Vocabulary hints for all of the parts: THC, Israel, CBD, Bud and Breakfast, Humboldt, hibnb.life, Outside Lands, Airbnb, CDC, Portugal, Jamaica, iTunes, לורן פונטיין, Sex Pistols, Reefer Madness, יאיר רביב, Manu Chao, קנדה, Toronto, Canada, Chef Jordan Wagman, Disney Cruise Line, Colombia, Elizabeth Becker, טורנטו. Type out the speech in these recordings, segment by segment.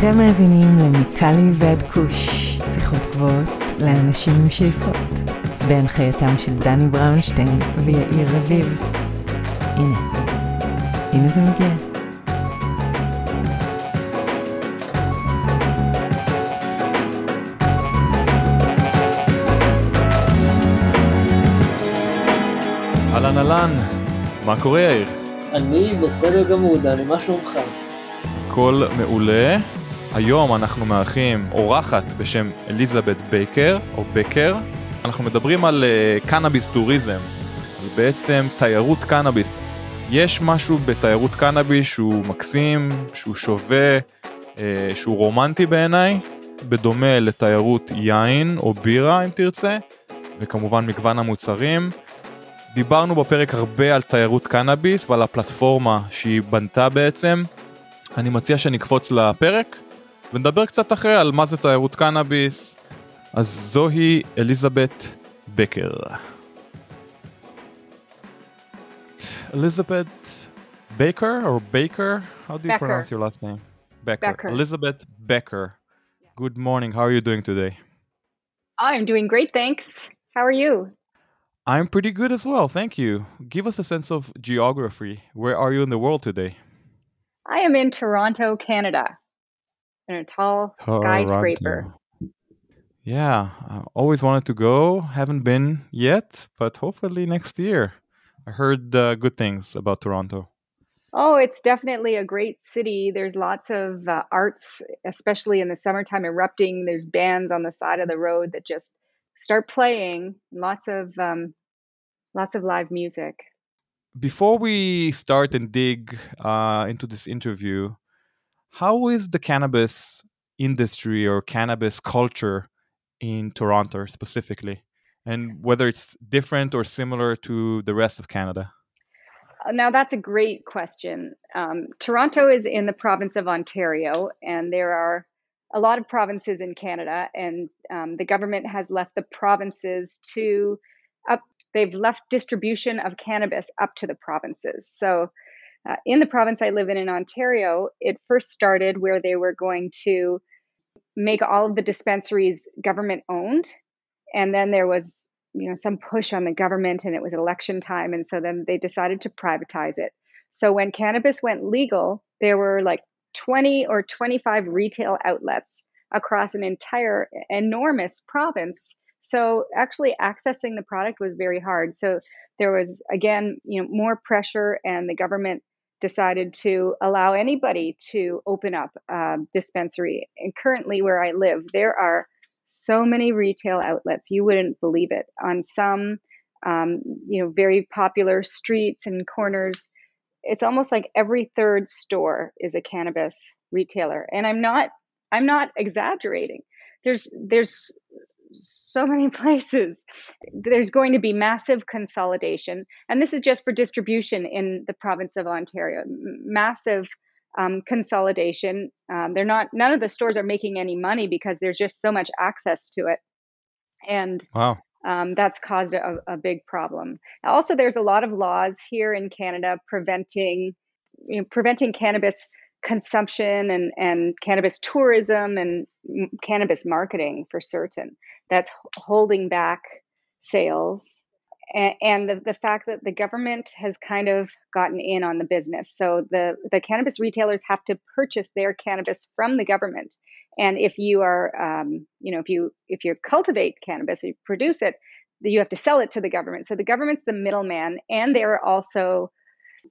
אתם מאזינים למקלי ועד קוש, שיחות גבוהות לאנשים עם שאיפות, בהנחייתם של דני בראונשטיין ויאיר רביב. הנה זה מגיע. אהלן, מה קורה יאיר? אני בסדר גמור, דני, מה שלומך? הכל מעולה. היום אנחנו מארחים אורחת בשם אליזבת בייקר, או בקר. אנחנו מדברים על קנאביס טוריזם, על בעצם תיירות קנאביס. יש משהו בתיירות קנאביס שהוא מקסים, שהוא שווה, שהוא רומנטי בעיניי, בדומה לתיירות יין או בירה אם תרצה, וכמובן מגוון המוצרים. דיברנו בפרק הרבה על תיירות קנאביס ועל הפלטפורמה שהיא בנתה בעצם. אני מציע שנקפוץ לפרק ונדבר קצת אחרי על מה זה תיירות קנאביס. אז זוהי אליזבת בקר. Elizabeth Baker or Baker? How do you pronounce your last name? Becker. Becker. Elizabeth Becker. Good morning. How are you doing today? I'm doing great, thanks. How are you? I'm pretty good as well, thank you. Give us a sense of geography. Where are you in the world today? I am in Toronto, Canada, in a tall skyscraper. Yeah, I always wanted to go. Haven't been yet, but hopefully next year. I heard good things about Toronto. Oh, it's definitely a great city. There's lots of arts, especially in the summertime erupting. There's bands on the side of the road that just start playing, lots of live music. Before we start and dig into this interview, how is the cannabis industry or cannabis culture in Toronto specifically, and whether it's different or similar to the rest of Canada? Now that's a great question. Toronto is in the province of Ontario, and there are a lot of provinces in Canada, and the government has left the provinces they've left distribution of cannabis up to the provinces. So in the province I live in Ontario, it first started where they were going to make all of the dispensaries government owned. And then there was, some push on the government, and it was election time. And so then they decided to privatize it. So when cannabis went legal, there were like 20 or 25 retail outlets across an entire enormous province. So actually accessing the product was very hard. So there was, again, more pressure, and the government decided to allow anybody to open up a dispensary. And currently where I live, there are so many retail outlets. You wouldn't believe it. On some, very popular streets and corners, it's almost like every third store is a cannabis retailer, and I'm not exaggerating. There's so many places. There's going to be massive consolidation, and this is just for distribution in the province of Ontario. Massive consolidation. None of the stores are making any money because there's just so much access to it, and wow. That's caused a big problem. Also, there's a lot of laws here in Canada preventing cannabis consumption and cannabis tourism and cannabis marketing for certain. That's holding back sales. And the fact that the government has kind of gotten in on the business. So the cannabis retailers have to purchase their cannabis from the government. And if you are, if you cultivate cannabis, you produce it, you have to sell it to the government. So the government's the middleman, and they're also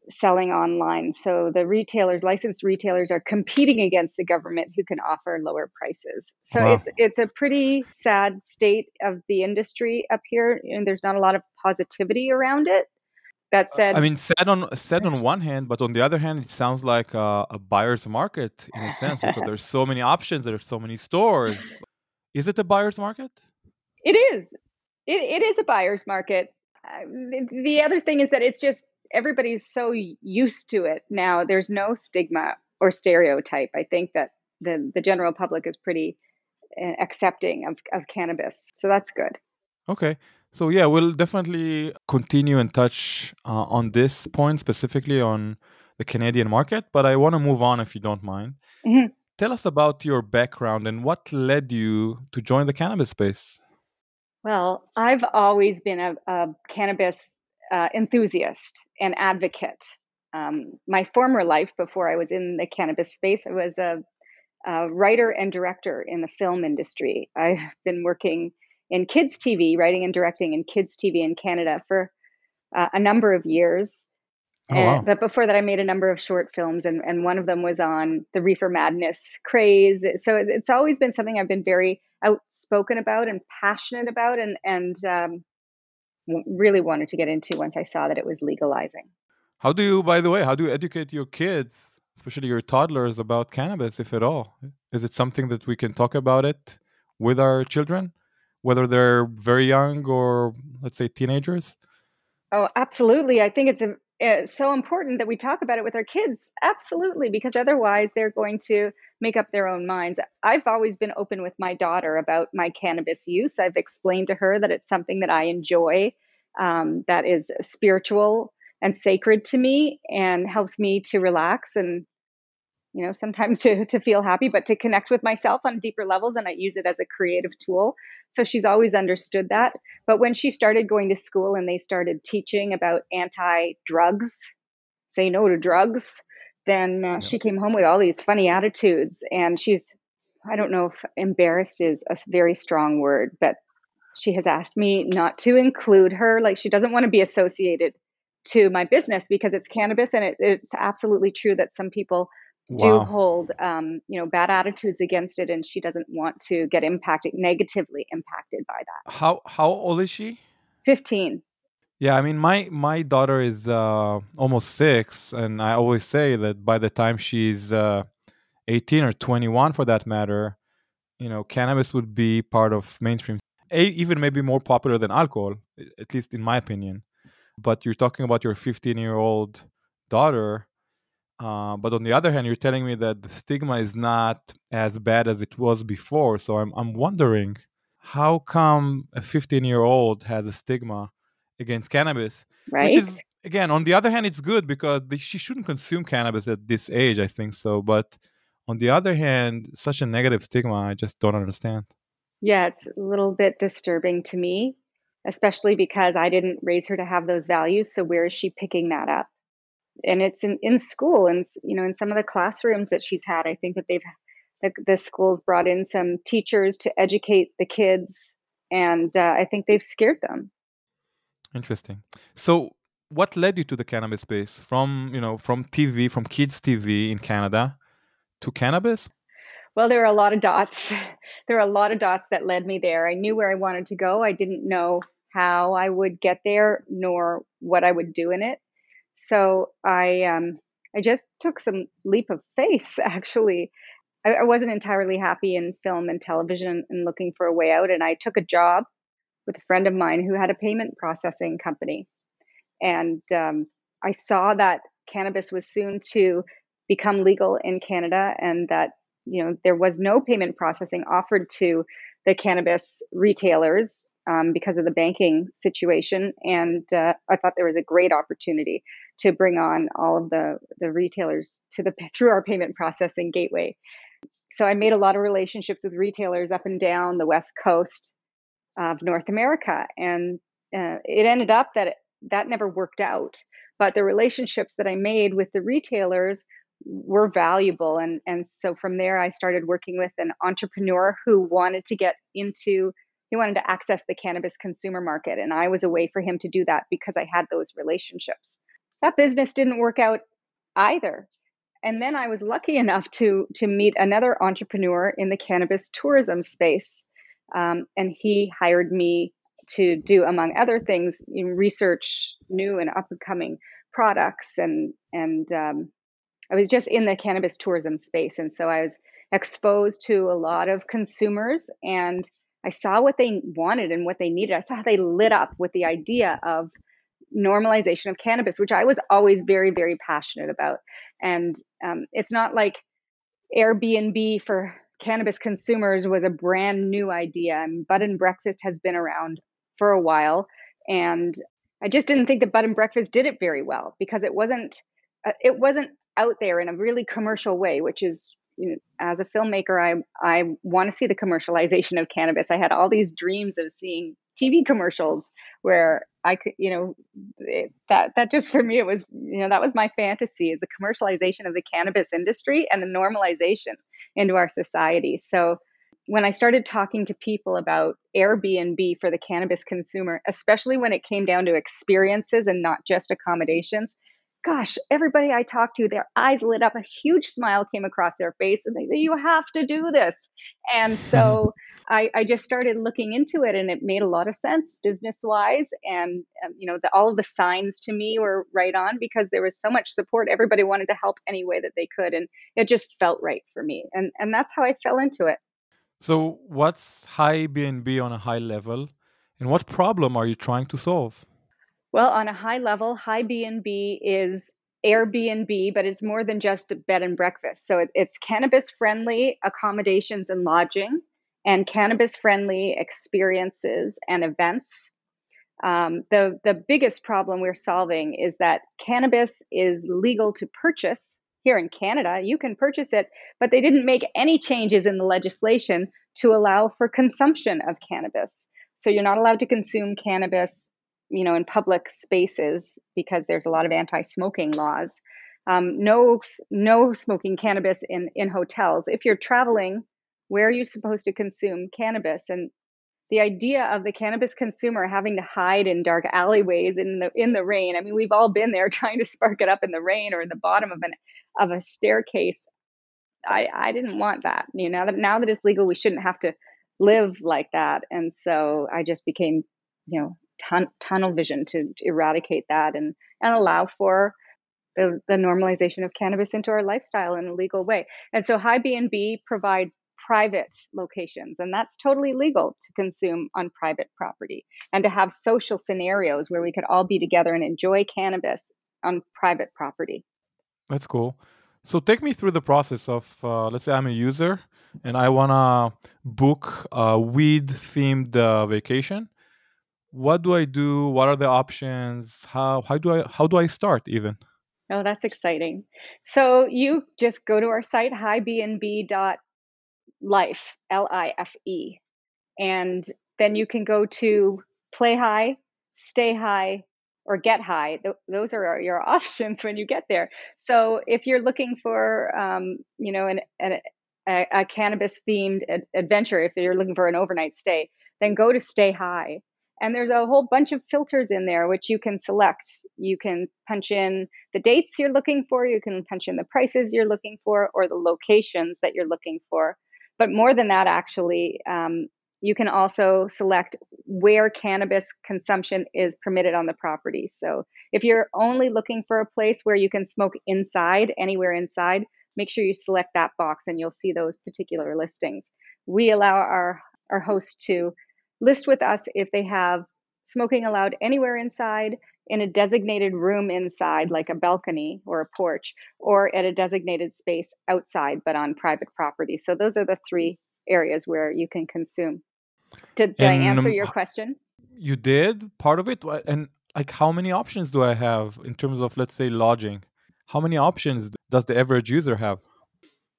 selling online. So the retailers, licensed retailers, are competing against the government, who can offer lower prices. So wow. It's a pretty sad state of the industry up here, and there's not a lot of positivity around it. That said, sad on one hand, but on the other hand, it sounds like a buyer's market in a sense, because there's so many options, there's so many stores. Is it a buyer's market? It is. It is a buyer's market. The other thing is that it's just everybody's so used to it now. There's no stigma or stereotype. I think that the general public is pretty accepting of cannabis, so that's good. Okay. So yeah, we'll definitely continue and touch on this point, specifically on the Canadian market, but I want to move on if you don't mind. Mm-hmm. Tell us about your background and what led you to join the cannabis space. Well, I've always been a cannabis enthusiast and advocate. My former life, before I was in the cannabis space, I was a writer and director in the film industry. I've been working in kids' TV, writing and directing in kids' TV in Canada for a number of years. Oh, wow. But before that, I made a number of short films, and one of them was on the Reefer Madness craze. So it's always been something I've been very outspoken about and passionate about, and really wanted to get into once I saw that it was legalizing. How do you educate your kids, especially your toddlers, about cannabis, if at all? Is it something that we can talk about it with our children, whether they're very young or, let's say, teenagers? Oh, absolutely. I think it's so important that we talk about it with our kids. Absolutely. Because otherwise they're going to make up their own minds. I've always been open with my daughter about my cannabis use. I've explained to her that it's something that I enjoy, that is spiritual and sacred to me and helps me to relax and, you know, sometimes to feel happy, but to connect with myself on deeper levels. And I use it as a creative tool. So she's always understood that. But when she started going to school and they started teaching about anti-drugs, say no to drugs, then she came home with all these funny attitudes. And she's, I don't know if embarrassed is a very strong word, but she has asked me not to include her. Like, she doesn't want to be associated to my business because it's cannabis. And it's absolutely true that some people do hold, bad attitudes against it, and she doesn't want to get negatively impacted by that. How old is she? 15. Yeah, I mean, my daughter is almost 6, and I always say that by the time she's 18 or 21, for that matter, you know, cannabis would be part of mainstream, even maybe more popular than alcohol, at least in my opinion. But you're talking about your 15-year-old daughter. But on the other hand, you're telling me that the stigma is not as bad as it was before. So I'm wondering, how come a 15-year-old has a stigma against cannabis? Right. Which is, again, on the other hand, it's good because she shouldn't consume cannabis at this age, I think so. But on the other hand, such a negative stigma, I just don't understand. Yeah, it's a little bit disturbing to me, especially because I didn't raise her to have those values. So where is she picking that up? And it's in school, and, you know, in some of the classrooms that she's had, I think that the schools brought in some teachers to educate the kids, and I think they've scared them. Interesting. So what led you to the cannabis space from TV, from kids TV in Canada to cannabis? Well, there are a lot of dots. There are a lot of dots that led me there. I knew where I wanted to go. I didn't know how I would get there, nor what I would do in it. So I just took some leap of faith, actually. I wasn't entirely happy in film and television and looking for a way out. And I took a job with a friend of mine who had a payment processing company. And I saw that cannabis was soon to become legal in Canada, and that, you know, there was no payment processing offered to the cannabis retailers because of the banking situation. And I thought there was a great opportunity to bring on all of the retailers through our payment processing gateway. So I made a lot of relationships with retailers up and down the West Coast of North America. And it ended up that that never worked out. But the relationships that I made with the retailers were valuable. And so from there, I started working with an entrepreneur who wanted to get into He wanted to access the cannabis consumer market. And I was a way for him to do that because I had those relationships. That business didn't work out either. And then I was lucky enough to meet another entrepreneur in the cannabis tourism space. And he hired me to do, among other things, research new and up-and-coming products. And I was just in the cannabis tourism space. And so I was exposed to a lot of consumers, and I saw what they wanted and what they needed. I saw how they lit up with the idea of normalization of cannabis, which I was always very, very passionate about. And it's not like Airbnb for cannabis consumers was a brand new idea. And Bud and Breakfast has been around for a while. And I just didn't think that Bud and Breakfast did it very well because it wasn't out there in a really commercial way, which is you know, as a filmmaker, I want to see the commercialization of cannabis. I had all these dreams of seeing TV commercials where I could, you know, that just for me, it was, you know, that was my fantasy, is the commercialization of the cannabis industry and the normalization into our society. So when I started talking to people about Airbnb for the cannabis consumer, especially when it came down to experiences and not just accommodations, gosh, everybody I talked to, their eyes lit up, a huge smile came across their face, and they said, you have to do this. And so I just started looking into it, and it made a lot of sense business-wise. And, you know, all of the signs to me were right on, because there was so much support. Everybody wanted to help any way that they could. And it just felt right for me. And that's how I fell into it. So what's HiBnB on a high level? And what problem are you trying to solve? Well, on a high level, HiBnB is Airbnb, but it's more than just a bed and breakfast. So it's cannabis-friendly accommodations and lodging, and cannabis-friendly experiences and events. The biggest problem we're solving is that cannabis is legal to purchase here in Canada. You can purchase it, but they didn't make any changes in the legislation to allow for consumption of cannabis. So you're not allowed to consume cannabis, you know, in public spaces, because there's a lot of anti-smoking laws. No smoking cannabis in hotels. If you're traveling, where are you supposed to consume cannabis? And the idea of the cannabis consumer having to hide in dark alleyways in the rain. I mean, we've all been there trying to spark it up in the rain or in the bottom of a staircase. I didn't want that. You know, now that it's legal, we shouldn't have to live like that. And so I just became, you know, tunnel vision to eradicate that and allow for the normalization of cannabis into our lifestyle in a legal way. And so HiBnB provides private locations, and that's totally legal to consume on private property, and to have social scenarios where we could all be together and enjoy cannabis on private property. That's cool. So take me through the process of, let's say I'm a user and I want to book a weed-themed vacation. What do I do? What are the options? How do I start even? Oh, that's exciting. So you just go to our site, hibnb.life, Life, and then you can go to play high, stay high, or get high. Those are your options when you get there. So if you're looking for, you know, a cannabis-themed adventure, if you're looking for an overnight stay, then go to stay high. And there's a whole bunch of filters in there which you can select. You can punch in the dates you're looking for. You can punch in the prices you're looking for, or the locations that you're looking for. But more than that, actually, you can also select where cannabis consumption is permitted on the property. So if you're only looking for a place where you can smoke inside, anywhere inside, make sure you select that box, and you'll see those particular listings. We allow our hosts to list with us if they have smoking allowed anywhere inside, in a designated room inside, like a balcony or a porch, or at a designated space outside, but on private property. So those are the three areas where you can consume. Did I answer your question? You did, part of it. And like, how many options do I have in terms of, let's say, lodging? How many options does the average user have?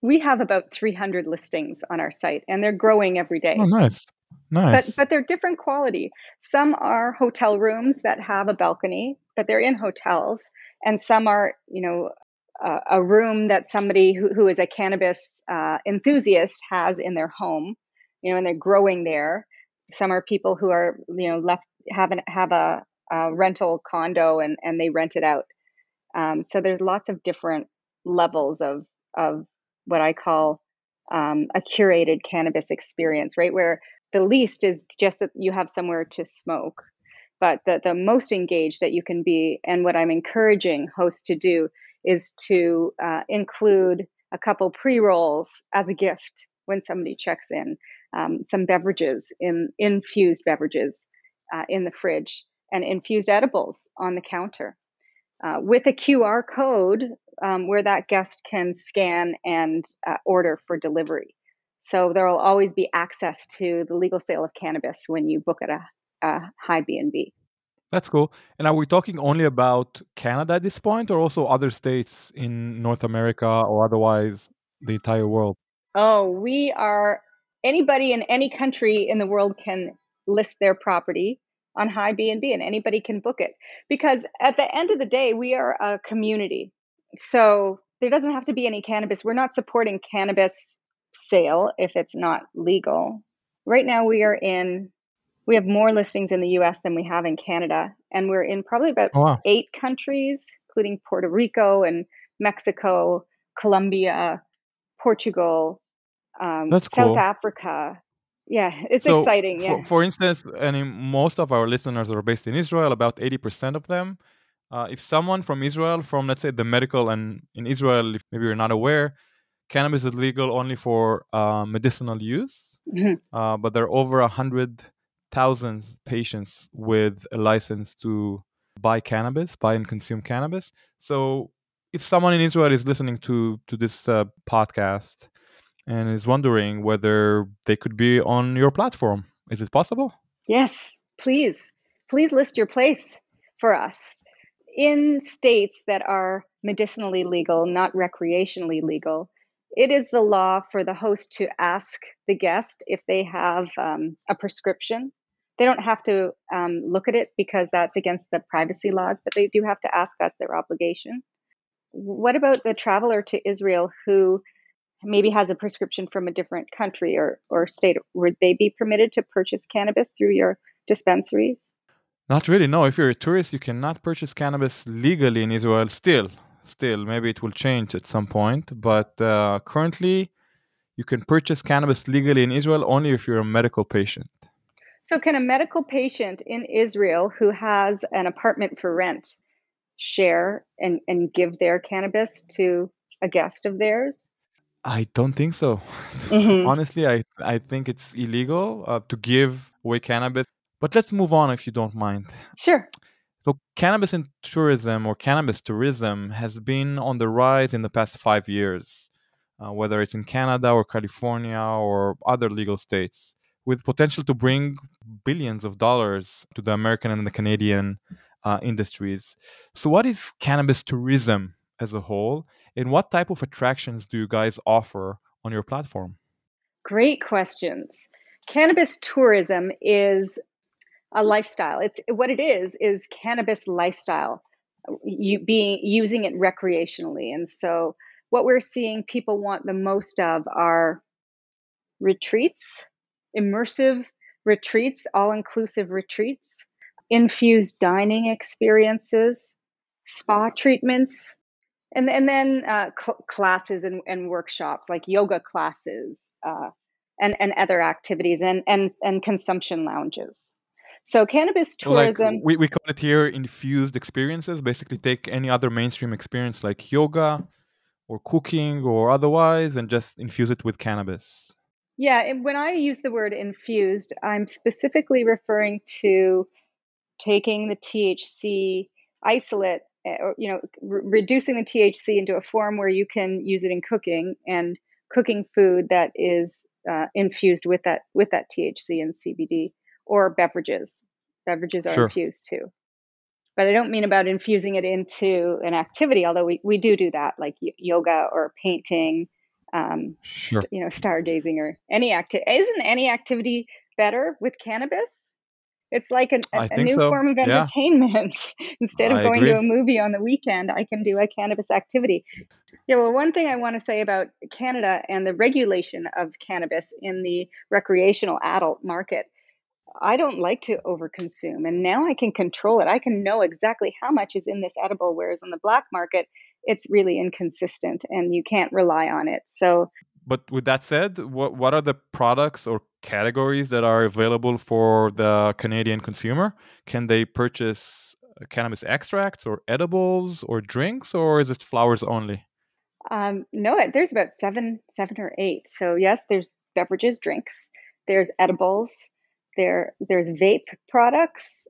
We have about 300 listings on our site, and they're growing every day. Oh, nice. Nice. But they're different quality. Some are hotel rooms that have a balcony, but they're in hotels. And some are, you know, a room that somebody who is a cannabis enthusiast has in their home, you know, and they're growing there. Some are people who are, you know, have a rental condo and they rent it out. So there's lots of different levels of what I call a curated cannabis experience, right? Where the least is just that you have somewhere to smoke, but the most engaged that you can be. And what I'm encouraging hosts to do is to include a couple pre-rolls as a gift when somebody checks in, some beverages, infused beverages in the fridge, and infused edibles on the counter with a QR code where that guest can scan and order for delivery. So there will always be access to the legal sale of cannabis when you book at a HiBnB. That's cool. And are we talking only about Canada at this point, or also other states in North America or otherwise? the entire world? Oh, we are, anybody in any country in the world can list their property on HiBnB and anybody can book it. Because at the end of the day, we are a community. So there doesn't have to be any cannabis. We're not supporting cannabis sale if it's not legal. Right now we have more listings in the US than we have in Canada. And we're in probably about 8 countries, including Puerto Rico and Mexico, Colombia, Portugal, South Africa. Yeah, it's exciting. Yeah. For instance, and most of our listeners are based in Israel, about 80% of them. If someone from Israel, from let's say the medical, and in Israel, if maybe you're not aware, cannabis is legal only for medicinal use, mm-hmm. But there are over 100,000 patients with a license to buy and consume cannabis. So if someone in Israel is listening to this podcast and is wondering whether they could be on your platform, is it possible? Yes, please. Please list your place for us. In states that are medicinally legal, not recreationally legal, it is the law for the host to ask the guest if they have a prescription. They don't have to look at it because that's against the privacy laws, but they do have to ask. That's their obligation. What about the traveler to Israel who maybe has a prescription from a different country or state? Would they be permitted to purchase cannabis through your dispensaries? Not really, no. If you're a tourist, you cannot purchase cannabis legally in Israel still. Maybe it will change at some point. But currently, you can purchase cannabis legally in Israel only if you're a medical patient. So can a medical patient in Israel who has an apartment for rent share and give their cannabis to a guest of theirs? I don't think so. Mm-hmm. Honestly, I think it's illegal to give away cannabis. But let's move on if you don't mind. Sure. So cannabis and tourism or cannabis tourism has been on the rise in the past 5 years, whether it's in Canada or California or other legal states, with potential to bring billions of dollars to the American and the Canadian industries. So what is cannabis tourism as a whole, and what type of attractions do you guys offer on your platform? Great questions. Cannabis tourism is a lifestyle. It's what it is cannabis lifestyle. You being using it recreationally, and so what we're seeing people want the most of are retreats, immersive retreats, all-inclusive retreats, infused dining experiences, spa treatments, and then classes and workshops like yoga classes and other activities and consumption lounges. So cannabis tourism... Like we call it here infused experiences. Basically take any other mainstream experience like yoga or cooking or otherwise and just infuse it with cannabis. Yeah, and when I use the word infused, I'm specifically referring to taking the THC isolate, or reducing the THC into a form where you can use it in cooking and cooking food that is infused with that THC and CBD. Or beverages. Beverages are infused too. But I don't mean about infusing it into an activity, although we do that, like yoga or painting, stargazing or any activity. Isn't any activity better with cannabis? It's like a new form of entertainment. Instead of going to a movie on the weekend, I can do a cannabis activity. Yeah, well, one thing I want to say about Canada and the regulation of cannabis in the recreational adult market, I don't like to overconsume, and now I can control it. I can know exactly how much is in this edible, whereas on the black market, it's really inconsistent, and you can't rely on it. So, but with that said, what are the products or categories that are available for the Canadian consumer? Can they purchase cannabis extracts or edibles or drinks, or is it flowers only? No, there's about seven or eight. So yes, there's beverages, drinks, there's edibles. There's vape products,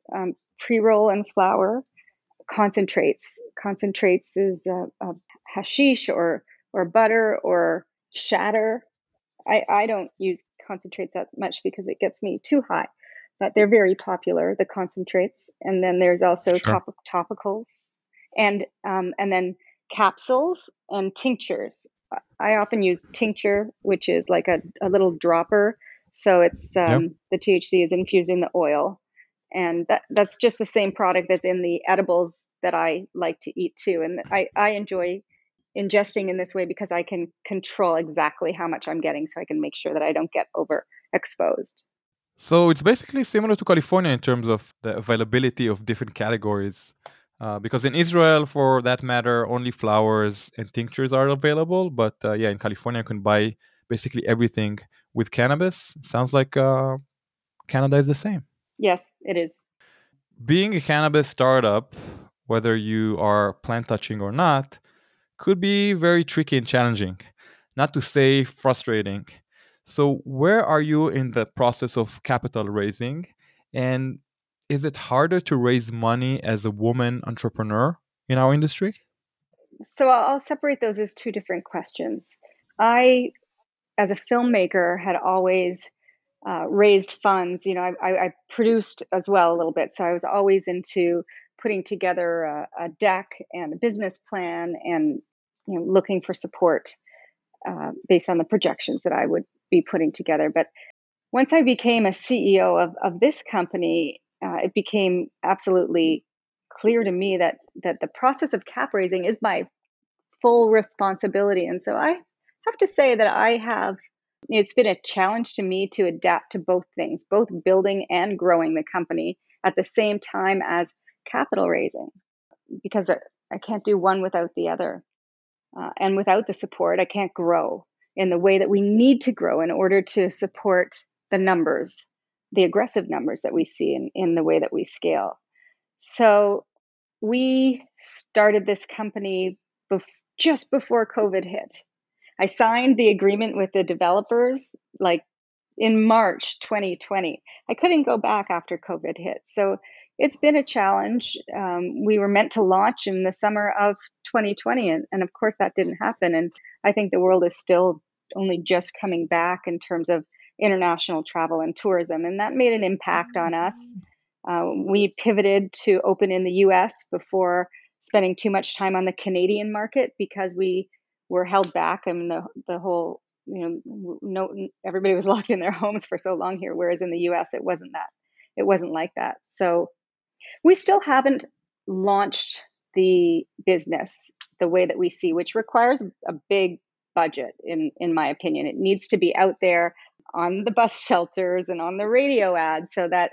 pre-roll and flower, concentrates. Concentrates is hashish or butter or shatter. I don't use concentrates that much because it gets me too high. But they're very popular, the concentrates. And then there's also topicals and then capsules and tinctures. I often use tincture, which is like a little dropper. So it's the THC is infusing the oil. And that's just the same product that's in the edibles that I like to eat too. And I enjoy ingesting in this way because I can control exactly how much I'm getting, so I can make sure that I don't get overexposed. So it's basically similar to California in terms of the availability of different categories. Because in Israel, for that matter, only flowers and tinctures are available. But in California, you can buy basically everything with cannabis. Sounds like Canada is the same. Yes, it is. Being a cannabis startup, whether you are plant touching or not, could be very tricky and challenging, not to say frustrating. So where are you in the process of capital raising? And is it harder to raise money as a woman entrepreneur in our industry? So I'll separate those as two different questions. I, as a filmmaker, had always raised funds. You know, I produced as well a little bit. So I was always into putting together a deck and a business plan and, you know, looking for support based on the projections that I would be putting together. But once I became a CEO of this company, it became absolutely clear to me that the process of cap raising is my full responsibility. And so I have to say that it's been a challenge to me to adapt to both things, both building and growing the company at the same time as capital raising, because I can't do one without the other. And without the support, I can't grow in the way that we need to grow in order to support the numbers, the aggressive numbers that we see in the way that we scale. So we started this company just before COVID hit. I signed the agreement with the developers like in March 2020. I couldn't go back after COVID hit. So it's been a challenge. We were meant to launch in the summer of 2020. And of course, that didn't happen. And I think the world is still only just coming back in terms of international travel and tourism. And that made an impact on us. We pivoted to open in the US before spending too much time on the Canadian market, because we were held back. I mean, the whole, you know, everybody was locked in their homes for so long here, whereas in the US, it wasn't like that. So we still haven't launched the business the way that we see, which requires a big budget, in my opinion. It needs to be out there on the bus shelters and on the radio ads so that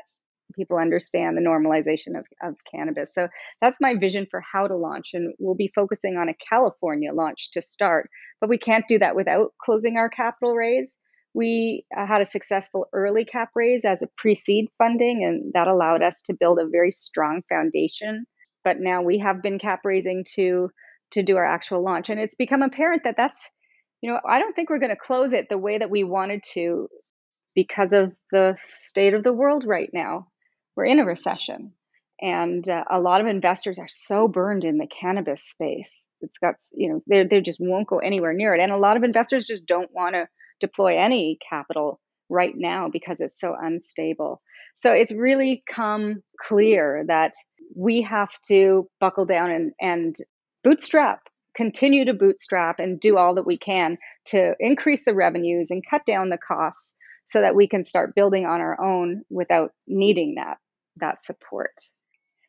people understand the normalization of cannabis. So that's my vision for how to launch. And we'll be focusing on a California launch to start, but we can't do that without closing our capital raise. We had a successful early cap raise as a pre-seed funding, and that allowed us to build a very strong foundation. But now we have been cap raising to do our actual launch. And it's become apparent that that's, you know, I don't think we're going to close it the way that we wanted to because of the state of the world right now. We're in a recession, and a lot of investors are so burned in the cannabis space. It's got, you know, they just won't go anywhere near it. And a lot of investors just don't want to deploy any capital right now because it's so unstable. So it's really come clear that we have to buckle down and bootstrap, continue to bootstrap, and do all that we can to increase the revenues and cut down the costs so that we can start building on our own without needing that support.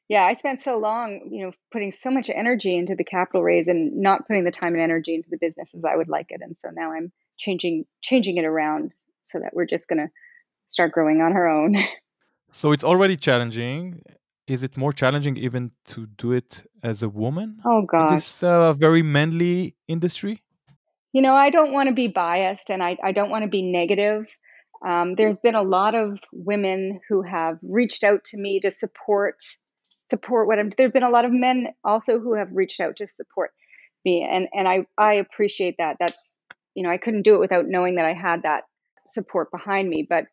Yeah, I spent so long, you know, putting so much energy into the capital raise and not putting the time and energy into the business as I would like it. And so now I'm changing it around so that we're just going to start growing on our own. So it's already challenging. Is it more challenging even to do it as a woman? Oh, God. This very manly industry? You know, I don't want to be biased, and I don't want to be negative. There have been a lot of women who have reached out to me to support what I'm. There have been a lot of men also who have reached out to support me, and I appreciate that. That's, you know, I couldn't do it without knowing that I had that support behind me. But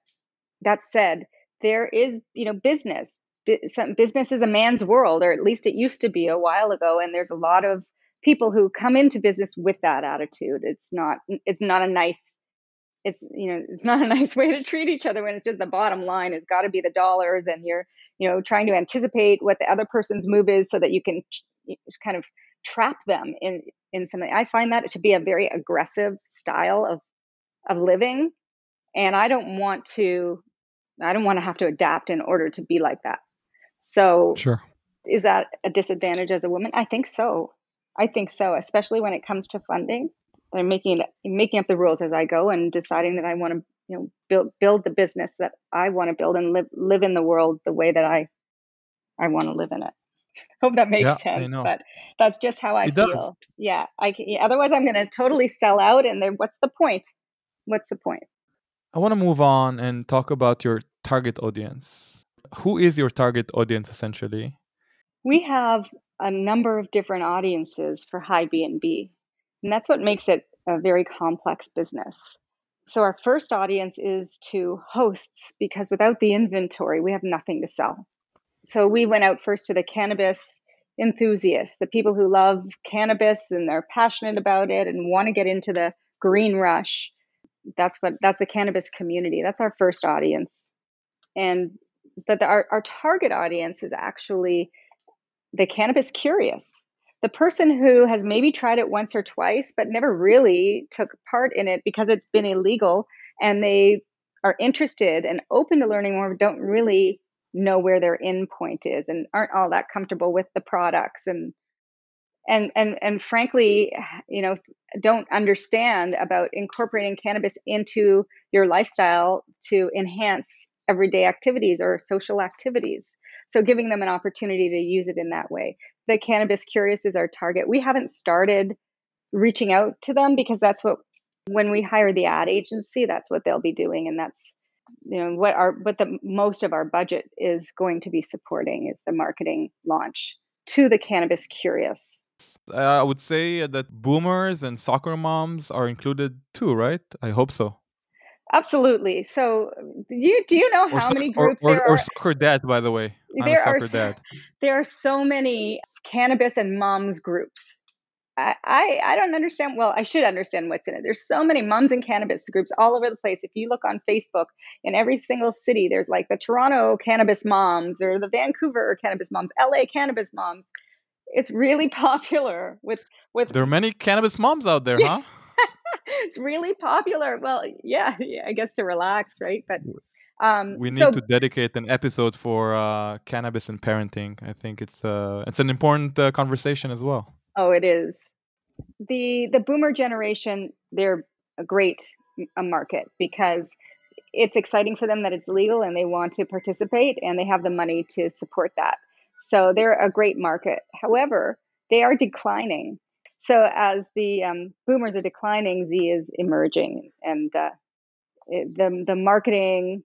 that said, there is, you know, business. Business is a man's world, or at least it used to be a while ago. And there's a lot of people who come into business with that attitude. It's not a nice way to treat each other when it's just the bottom line has got to be the dollars, and you're, you know, trying to anticipate what the other person's move is so that you can kind of trap them in something. I find that to be a very aggressive style of living. And I don't want to have to adapt in order to be like that. So sure. Is that a disadvantage as a woman? I think so, especially when it comes to funding. I'm making up the rules as I go and deciding that I want to, build the business that I want to build and live in the world the way that I want to live in it. Hope that makes sense, but that's just how I feel. Does. Yeah. Otherwise I'm going to totally sell out. And then what's the point? I want to move on and talk about your target audience. Who is your target audience, essentially? We have a number of different audiences for HiBnB, and that's what makes it a very complex business. So our first audience is to hosts, because without the inventory, we have nothing to sell. So we went out first to the cannabis enthusiasts, the people who love cannabis and they're passionate about it and want to get into the green rush. That's the cannabis community. That's our first audience. But our target audience is actually the cannabis curious, the person who has maybe tried it once or twice, but never really took part in it because it's been illegal, and they are interested and open to learning more, but don't really know where their end point is and aren't all that comfortable with the products and frankly, don't understand about incorporating cannabis into your lifestyle to enhance everyday activities or social activities. So giving them an opportunity to use it in that way. The cannabis curious is our target. We haven't started reaching out to them because that's what, when we hire the ad agency, that's what they'll be doing. And that's, what the most of our budget is going to be supporting is the marketing launch to the cannabis curious. I would say that boomers and soccer moms are included too, right? I hope so. Absolutely. So do you know how many groups there are? Or soccer dad, by the way. There are so many cannabis and moms groups. I don't understand. Well, I should understand what's in it. There's so many moms and cannabis groups all over the place. If you look on Facebook, in every single city, there's like the Toronto cannabis moms or the Vancouver cannabis moms, LA cannabis moms. It's really popular with. There are many cannabis moms out there, huh? It's really popular. Well, yeah, I guess to relax, right? But we need to dedicate an episode for cannabis and parenting. I think it's an important conversation as well. Oh, it is. The boomer generation, they're a great market because it's exciting for them that it's legal and they want to participate and they have the money to support that. So they're a great market. However, they are declining. So as the boomers are declining, Z is emerging, and the marketing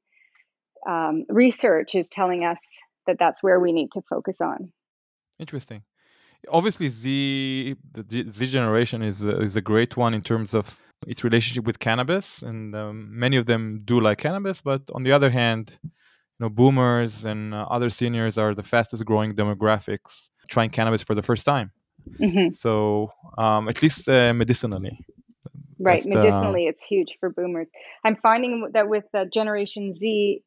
research is telling us that that's where we need to focus on. Interesting. Obviously, the Z generation is a great one in terms of its relationship with cannabis, and many of them do like cannabis. But on the other hand, boomers and other seniors are the fastest growing demographics trying cannabis for the first time. Mm-hmm. So at least medicinally. Right, medicinally, it's huge for boomers. I'm finding that with Generation Z,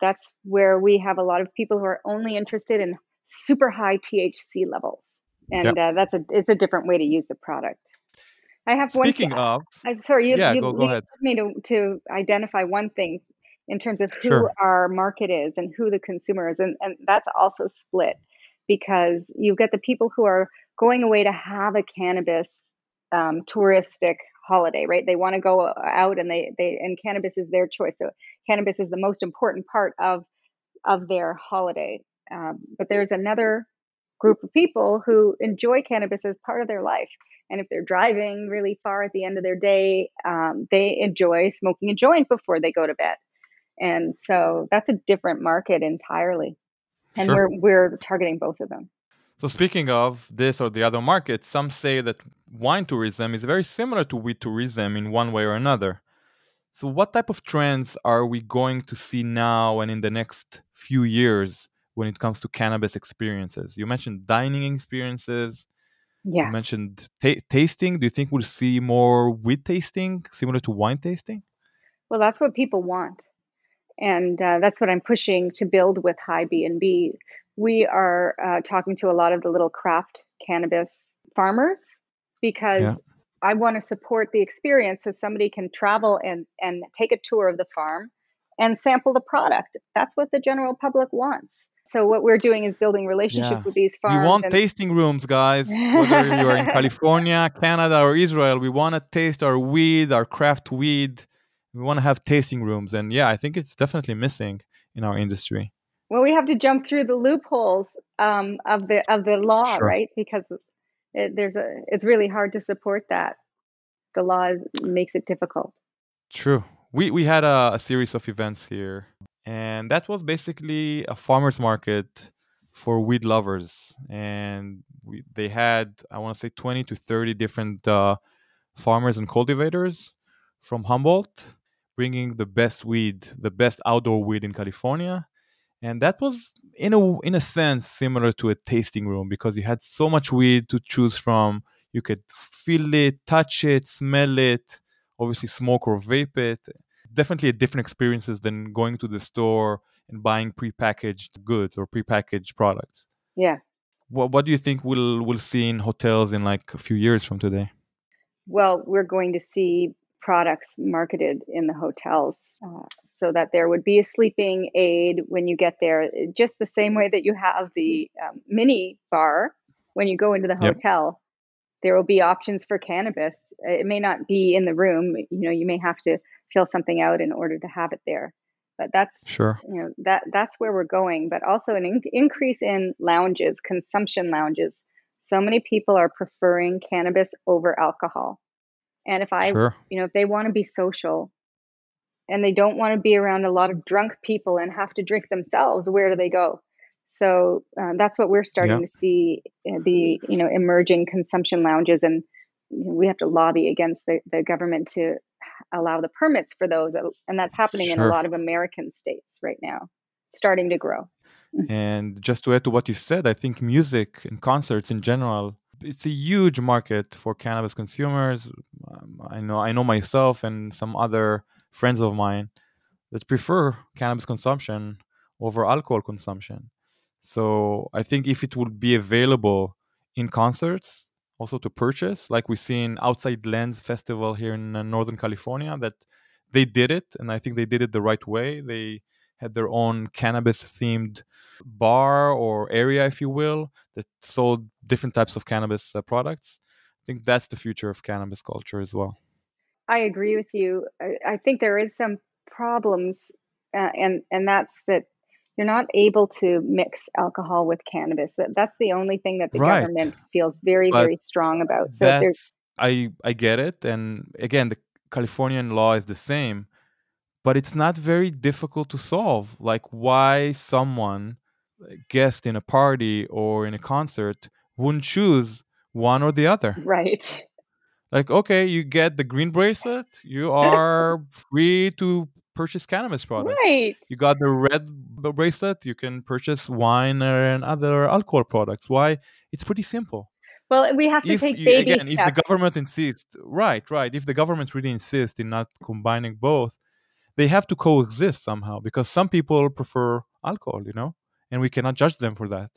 that's where we have a lot of people who are only interested in super high THC levels. And it's a different way to use the product. I have go ahead. Me to identify one thing in terms of who our market is and who the consumer is, and that's also split because you get the people who are going away to have a cannabis touristic holiday, right? They want to go out and and cannabis is their choice. So cannabis is the most important part of their holiday. But there's another group of people who enjoy cannabis as part of their life. And if they're driving really far at the end of their day, they enjoy smoking a joint before they go to bed. And so that's a different market entirely. And we're targeting both of them. So speaking of this or the other market, some say that wine tourism is very similar to weed tourism in one way or another. So what type of trends are we going to see now and in the next few years when it comes to cannabis experiences? You mentioned dining experiences. Yeah. You mentioned tasting. Do you think we'll see more weed tasting similar to wine tasting? Well, that's what people want. And that's what I'm pushing to build with HiBnB. We are talking to a lot of the little craft cannabis farmers, because I want to support the experience so somebody can travel and take a tour of the farm and sample the product. That's what the general public wants. So what we're doing is building relationships with these farms. We want tasting rooms, guys. Whether you are in California, Canada, or Israel, we want to taste our weed, our craft weed. We want to have tasting rooms. And yeah, I think it's definitely missing in our industry. Well, we have to jump through the loopholes of the law, right? Because it's really hard to support that. The law makes it difficult. True. We had a series of events here. And that was basically a farmer's market for weed lovers. And they had, I want to say, 20 to 30 different farmers and cultivators from Humboldt, bringing the best weed, the best outdoor weed in California. And that was, in a sense, similar to a tasting room, because you had so much weed to choose from. You could feel it, touch it, smell it, obviously smoke or vape it. Definitely a different experiences than going to the store and buying prepackaged goods or prepackaged products. Yeah. What do you think we'll see in hotels in like a few years from today? Well, we're going to see products marketed in the hotels so that there would be a sleeping aid when you get there, just the same way that you have the mini bar when you go into the hotel. There will be options for cannabis. It may not be in the room. You may have to fill something out in order to have it there. But that's that's where we're going. But also an increase in lounges, consumption lounges. So many people are preferring cannabis over alcohol. And if if they want to be social and they don't want to be around a lot of drunk people and have to drink themselves, where do they go? So that's what we're starting to see, the emerging consumption lounges. And we have to lobby against the government to allow the permits for those. And that's happening in a lot of American states right now, starting to grow. And just to add to what you said, I think music and concerts in general, it's a huge market for cannabis consumers. I know myself and some other friends of mine that prefer cannabis consumption over alcohol consumption. So I think if it would be available in concerts, also to purchase, like we see in Outside Lands Festival here in Northern California, that they did it, and I think they did it the right way. They had their own cannabis-themed bar or area, if you will, that sold different types of cannabis products. I think that's the future of cannabis culture as well. I agree with you. I think there is some problems, and that's that you're not able to mix alcohol with cannabis. That's the only thing that the government feels very strong about. So I get it. And again, the Californian law is the same, but it's not very difficult to solve. Like why someone, a guest in a party or in a concert, wouldn't choose one or the other. Right. Like, okay, you get the green bracelet, you are free to purchase cannabis products. Right. You got the red bracelet, you can purchase wine and other alcohol products. Why? It's pretty simple. Well, we have to take baby steps. If the government insists, right. If the government really insists in not combining both, they have to coexist somehow, because some people prefer alcohol, and we cannot judge them for that.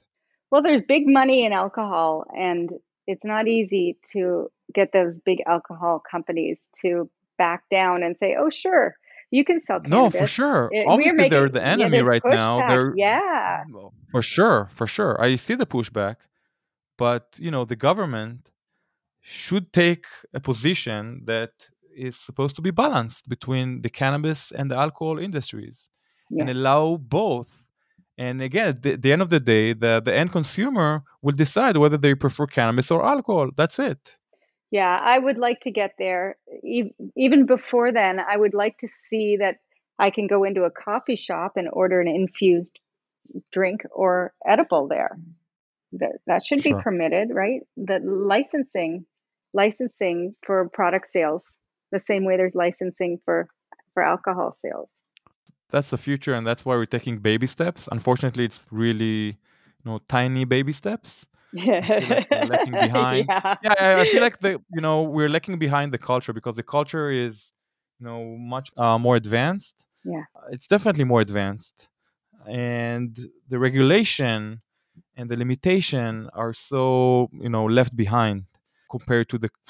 Well, there's big money in alcohol, and it's not easy to get those big alcohol companies to back down and say, oh, sure, you can sell cannabis. No, for sure. Obviously, they're the enemy right now. For sure. I see the pushback. But, the government should take a position that is supposed to be balanced between the cannabis and the alcohol industries and allow both. And again, at the end of the day, the end consumer will decide whether they prefer cannabis or alcohol. That's it. Yeah, I would like to get there. Even before then, I would like to see that I can go into a coffee shop and order an infused drink or edible there. That should be permitted, right? The licensing for product sales, the same way there's licensing for alcohol sales. That's the future, and that's why we're taking baby steps. Unfortunately, it's really tiny baby steps. Lacking behind. I feel like we're lacking behind the culture, because the culture is much more advanced. It's definitely more advanced, and the regulation and the limitation are so, you know, left behind compared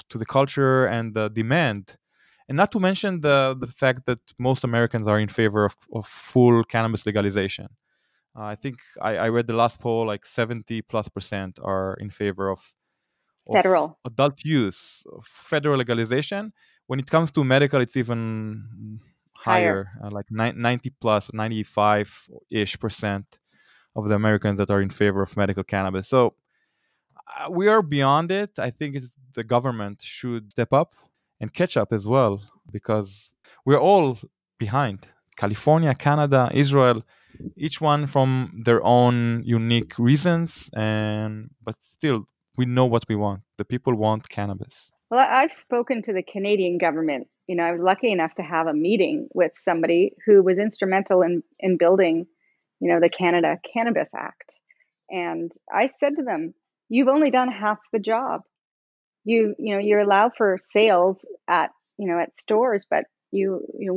to the culture and the demand. And not to mention the fact that most Americans are in favor of full cannabis legalization. I think I read the last poll, like 70+% are in favor of federal adult use, of federal legalization. When it comes to medical, it's even higher. Like 90+, 95-ish% of the Americans that are in favor of medical cannabis. So we are beyond it. I think the government should step up and catch up as well, because we're all behind. California, Canada, Israel, each one from their own unique reasons, but still, we know what we want. The people want cannabis. Well, I've spoken to the Canadian government. You know, I was lucky enough to have a meeting with somebody who was instrumental in building, you know, the Canada Cannabis Act. And I said to them, you've only done half the job. You allow for sales at stores, but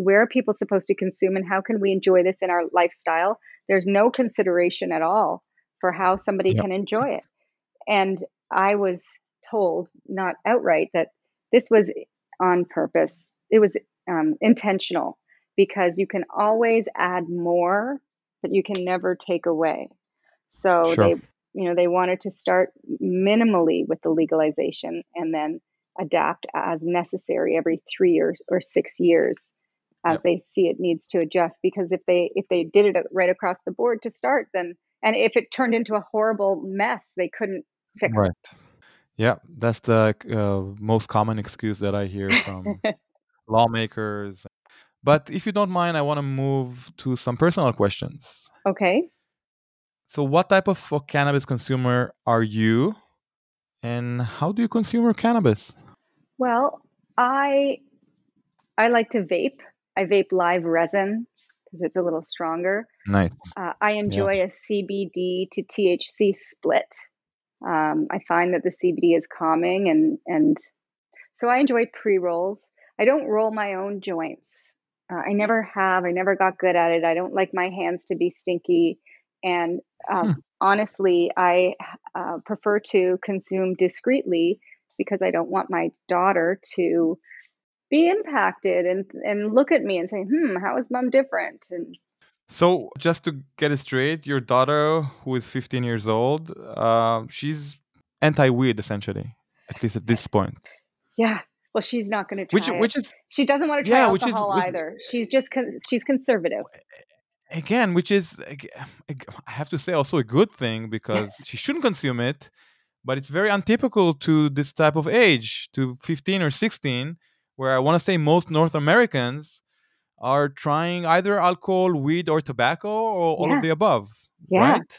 where are people supposed to consume, and how can we enjoy this in our lifestyle? There's no consideration at all for how somebody can enjoy it. And I was told, not outright, that this was on purpose. It was intentional, because you can always add more, but you can never take away. So they wanted to start minimally with the legalization and then adapt as necessary every 3 years or 6 years as they see it needs to adjust. Because if they did it right across the board to start, then, and if it turned into a horrible mess, they couldn't fix it. Yeah, that's the most common excuse that I hear from lawmakers. But if you don't mind, I want to move to some personal questions. Okay. So what type of cannabis consumer are you, and how do you consume cannabis? Well, I like to vape. I vape live resin because it's a little stronger. Nice. I enjoy a CBD to THC split. I find that the CBD is calming, and so I enjoy pre-rolls. I don't roll my own joints. I never have. I never got good at it. I don't like my hands to be stinky. And honestly, I prefer to consume discreetly, because I don't want my daughter to be impacted and look at me and say, how is mom different? And so just to get it straight, your daughter, who is 15 years old, she's anti-weed, essentially, at least at this point. Yeah. Well, she's not going to try she doesn't want to try alcohol either. She's just she's conservative. Again, which is, I have to say, also a good thing, because she shouldn't consume it. But it's very untypical to this type of age, to 15 or 16, where I want to say most North Americans are trying either alcohol, weed, or tobacco, or all of the above, right?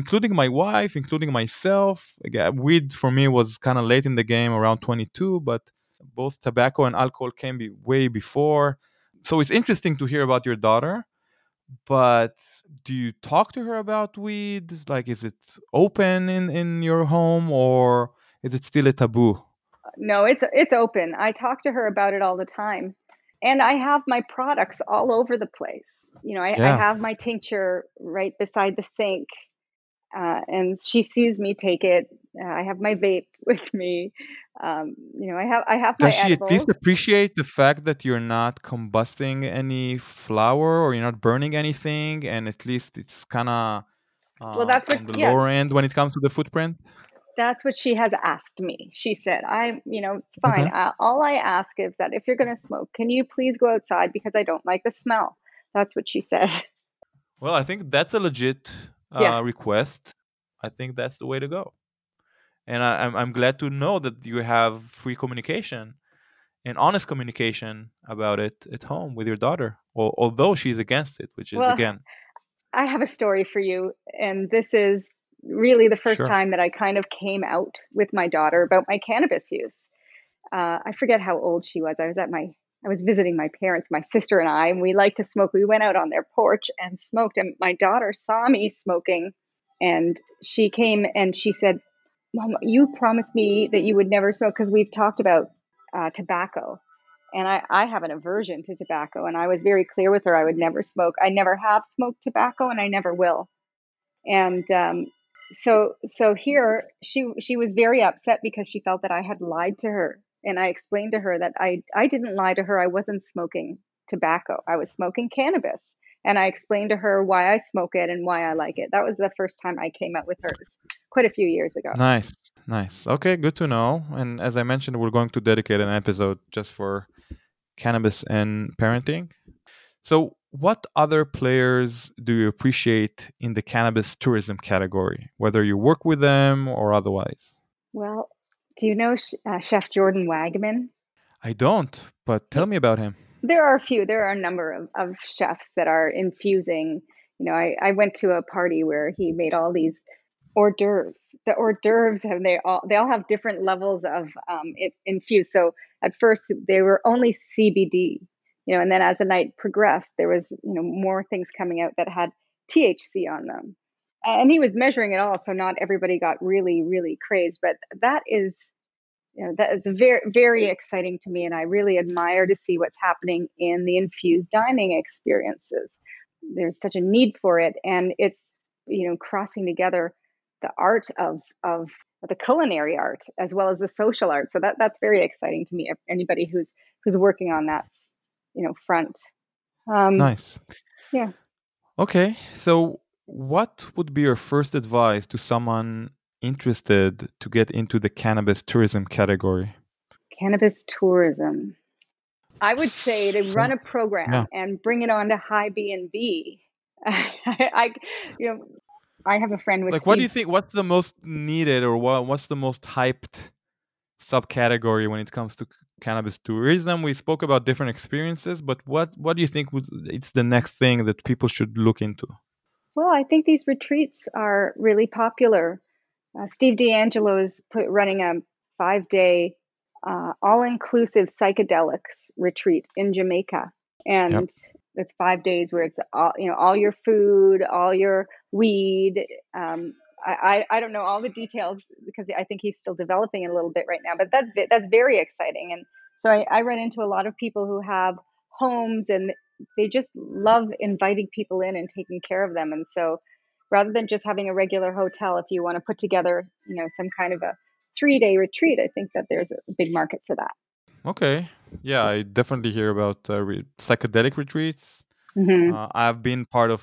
Including my wife, including myself. Again, weed for me was kind of late in the game, around 22, but both tobacco and alcohol came way before. So it's interesting to hear about your daughter. But do you talk to her about weed? Like, is it open in your home, or is it still a taboo? No, it's open. I talk to her about it all the time. And I have my products all over the place. You know, I have my tincture right beside the sink. And she sees me take it. I have my vape with me. I have my edibles. Does she at least appreciate the fact that you're not combusting any flour, or you're not burning anything, and at least it's kind of on the lower end when it comes to the footprint? That's what she has asked me. She said, it's fine. Mm-hmm. All I ask is that if you're going to smoke, can you please go outside, because I don't like the smell. That's what she said. Well, I think that's a legit request. I think that's the way to go, and I'm glad to know that you have free communication and honest communication about it at home with your daughter, although she's against it, which is I have a story for you, and this is really the first time that I kind of came out with my daughter about my cannabis use. I forget how old she was. I was visiting my parents, my sister and I, and we like to smoke. We went out on their porch and smoked, and my daughter saw me smoking, and she came and she said, "Mom, you promised me that you would never smoke," because we've talked about tobacco, and I have an aversion to tobacco, and I was very clear with her I would never smoke. I never have smoked tobacco, and I never will. And So here she was very upset because she felt that I had lied to her. And I explained to her that I didn't lie to her. I wasn't smoking tobacco. I was smoking cannabis. And I explained to her why I smoke it and why I like it. That was the first time I came out with her. It was quite a few years ago. Nice. Okay, good to know. And as I mentioned, we're going to dedicate an episode just for cannabis and parenting. So what other players do you appreciate in the cannabis tourism category, whether you work with them or otherwise? Well, do you know Chef Jordan Wagman? I don't, but tell me about him. There are a few. There are a number of chefs that are infusing. You know, I went to a party where he made all these hors d'oeuvres. The hors d'oeuvres, and they all have different levels of it infused. So at first they were only CBD, you know, and then as the night progressed, there was, you know, more things coming out that had THC on them. And he was measuring it all, so not everybody got really, really crazed. But that is, you know, that is very, very exciting to me, and I really admire to see what's happening in the infused dining experiences. There's such a need for it, and it's, you know, crossing together the art of the culinary art as well as the social art. So that's very exciting to me. Anybody who's working on that, you know, front. Nice. Yeah. Okay, so what would be your first advice to someone interested to get into the cannabis tourism category? Cannabis tourism. I would say to run a program and bring it on to HiBnB. I have a friend with, like, Steve. What do you think? What's the most needed, or what's the most hyped subcategory when it comes to cannabis tourism? We spoke about different experiences, but what do you think it's the next thing that people should look into? Well, I think these retreats are really popular. Steve DeAngelo is running a 5-day all-inclusive psychedelics retreat in Jamaica, and it's 5 days where it's all your food, all your weed. I don't know all the details because I think he's still developing it a little bit right now, but that's very exciting. And so I run into a lot of people who have homes and they just love inviting people in and taking care of them. And so rather than just having a regular hotel, if you want to put together, you know, some kind of a 3-day retreat, I think that there's a big market for that. Okay. Yeah, I definitely hear about psychedelic retreats. Mm-hmm. I've been part of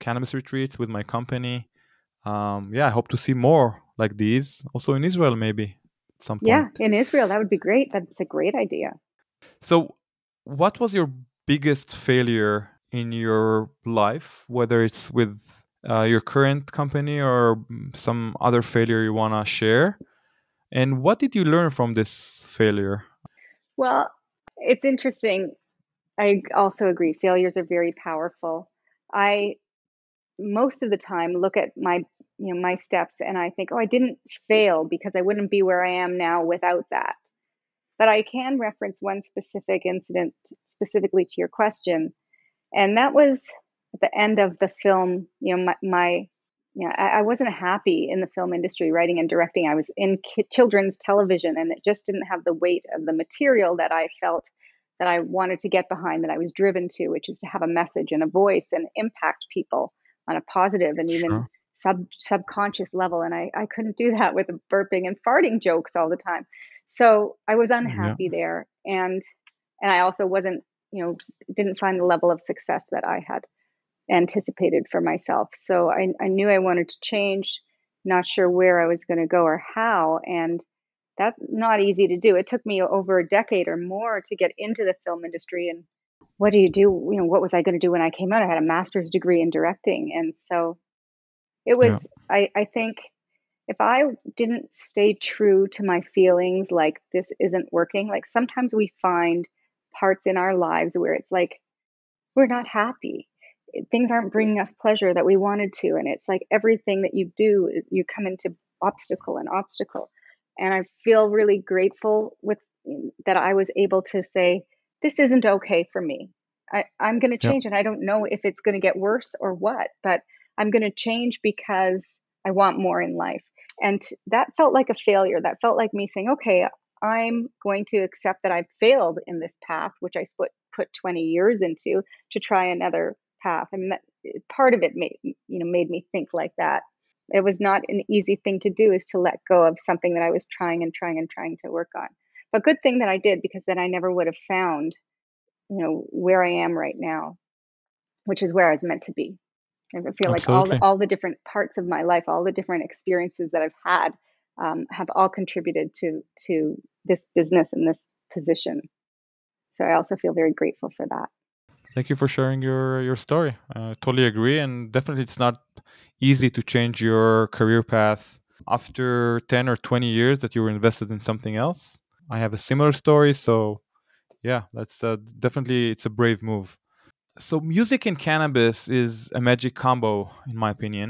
cannabis retreats with my company. I hope to see more like these. Also in Israel, maybe at some point. Yeah, in Israel. That would be great. That's a great idea. So what was your biggest failure in your life, whether it's with your current company or some other failure you want to share? And what did you learn from this failure? Well, it's interesting. I also agree. Failures are very powerful. I, most of the time, look at my steps and I think, I didn't fail because I wouldn't be where I am now without that. But I can reference one specific incident specifically to your question. And that was at the end of the film. You know, I wasn't happy in the film industry, writing and directing. I was in children's television, and it just didn't have the weight of the material that I felt that I wanted to get behind, that I was driven to, which is to have a message and a voice and impact people on a positive and even subconscious level. And I couldn't do that with the burping and farting jokes all the time. So I was unhappy there. And I also wasn't, didn't find the level of success that I had anticipated for myself. So I knew I wanted to change, not sure where I was going to go or how. And that's not easy to do. It took me over a decade or more to get into the film industry. And what do you do? You know, what was I going to do when I came out? I had a master's degree in directing. And so it was, I think if I didn't stay true to my feelings, like this isn't working, like sometimes we find parts in our lives where it's like, we're not happy. Things aren't bringing us pleasure that we wanted to. And it's like everything that you do, you come into obstacle and obstacle. And I feel really grateful with that I was able to say, this isn't okay for me. I'm going to change. And I don't know if it's going to get worse or what, but I'm going to change because I want more in life. And that felt like a failure. That felt like me saying, okay, I'm going to accept that I've failed in this path, which I put 20 years into, to try another path. I mean, that part of it made me think like that. It was not an easy thing to do, is to let go of something that I was trying to work on. But good thing that I did, because then I never would have found, where I am right now, which is where I was meant to be. I feel like all the different parts of my life, all the different experiences that I've had, have all contributed to this business and this position. So I also feel very grateful for that. Thank you for sharing your story. I totally agree. And definitely it's not easy to change your career path after 10 or 20 years that you were invested in something else. I have a similar story. So yeah, that's definitely, it's a brave move. So music and cannabis is a magic combo, in my opinion.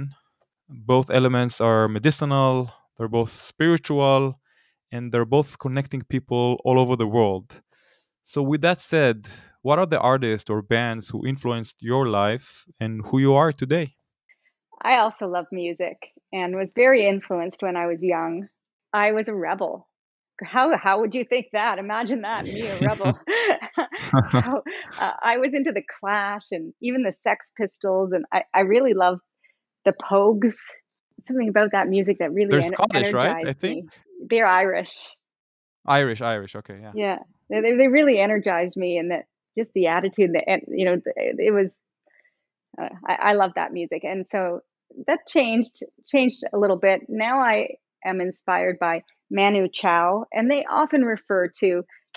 Both elements are medicinal, they're both spiritual, and they're both connecting people all over the world. So with that said, what are the artists or bands who influenced your life and who you are today? I also love music and was very influenced when I was young. I was a rebel. How would you think that? Imagine that, me, a rebel. So I was into The Clash and even the Sex Pistols, and I really loved the Pogues. Something about that music that really energized right? I think. Me. They're Irish. Irish. Okay, yeah. Yeah, they really energized me, and that just the attitude that it was. I love that music, and so that changed a little bit. Now I am inspired by Manu Chao, and they often refer to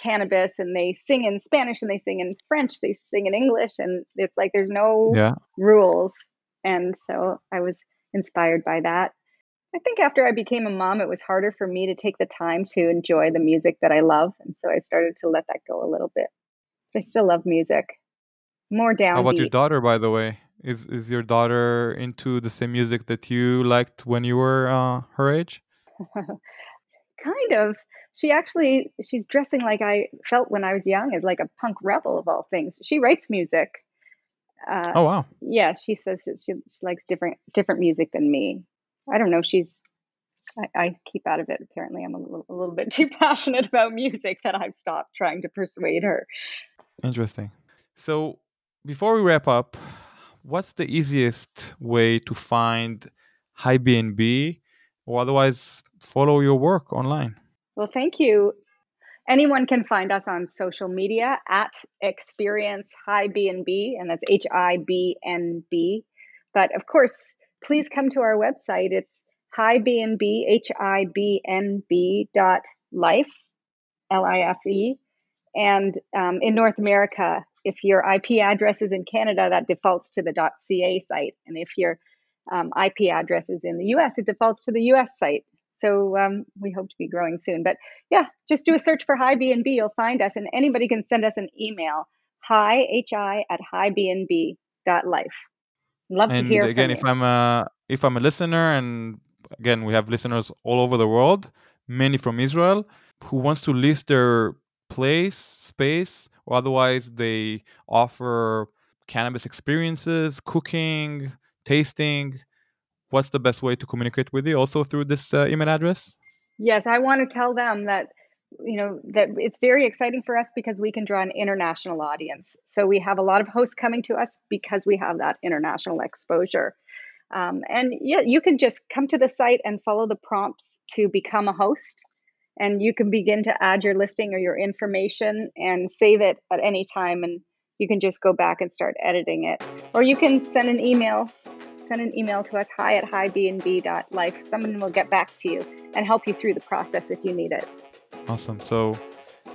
cannabis, and they sing in Spanish, and they sing in French, they sing in English, and it's like there's no rules. And so I was inspired by that. I think after I became a mom, it was harder for me to take the time to enjoy the music that I love. And so I started to let that go a little bit. I still love music. More downbeat. How about your daughter, by the way? Is your daughter into the same music that you liked when you were her age? Kind of. She's dressing like I felt when I was young, as like a punk rebel of all things. She writes music. Oh, wow. Yeah, she says she likes different music than me. I don't know. I keep out of it. Apparently, I'm a little bit too passionate about music that I've stopped trying to persuade her. Interesting. So before we wrap up, what's the easiest way to find HiBnB or otherwise follow your work online? Well, thank you. Anyone can find us on social media at Experience HiBnB, and that's HiBnB. But of course, please come to our website. It's HiBnB, hibnb.life, LIFE. And in North America, if your IP address is in Canada, that defaults to the .ca site. And if your IP address is in the US, it defaults to the US site. So we hope to be growing soon. But yeah, just do a search for HiBnB. You'll find us. And anybody can send us an email, hi at hibnb.life. Love to hear again, from you. If I'm a listener, and again, we have listeners all over the world, many from Israel, who wants to list their place, space, or otherwise they offer cannabis experiences, cooking, tasting. What's the best way to communicate with you? Also through this email address? Yes, I want to tell them that that it's very exciting for us because we can draw an international audience. So we have a lot of hosts coming to us because we have that international exposure. And you can just come to the site and follow the prompts to become a host. And you can begin to add your listing or your information and save it at any time. And you can just go back and start editing it. Or you can send an email. Send an email to us, hi at hibnb.life. Someone will get back to you and help you through the process if you need it. Awesome. So,